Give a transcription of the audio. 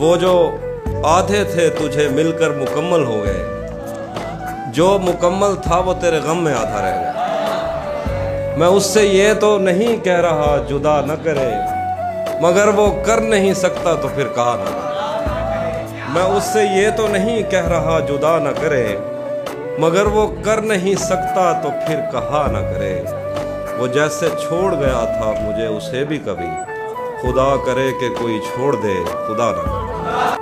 وہ جو آدھے تھے تجھے مل کر مکمل ہو گئے، جو مکمل تھا وہ تیرے غم میں آدھا رہ گیا۔ میں اس سے یہ تو نہیں کہہ رہا جدا نہ کرے، مگر وہ کر نہیں سکتا تو پھر کہا نہ کرے۔ میں اس سے یہ تو نہیں کہہ رہا جدا نہ کرے، مگر وہ کر نہیں سکتا تو پھر کہا نہ کرے۔ وہ جیسے چھوڑ گیا تھا مجھے اسے بھی کبھی، خدا کرے کہ کوئی چھوڑ دے، خدا نہ کرے۔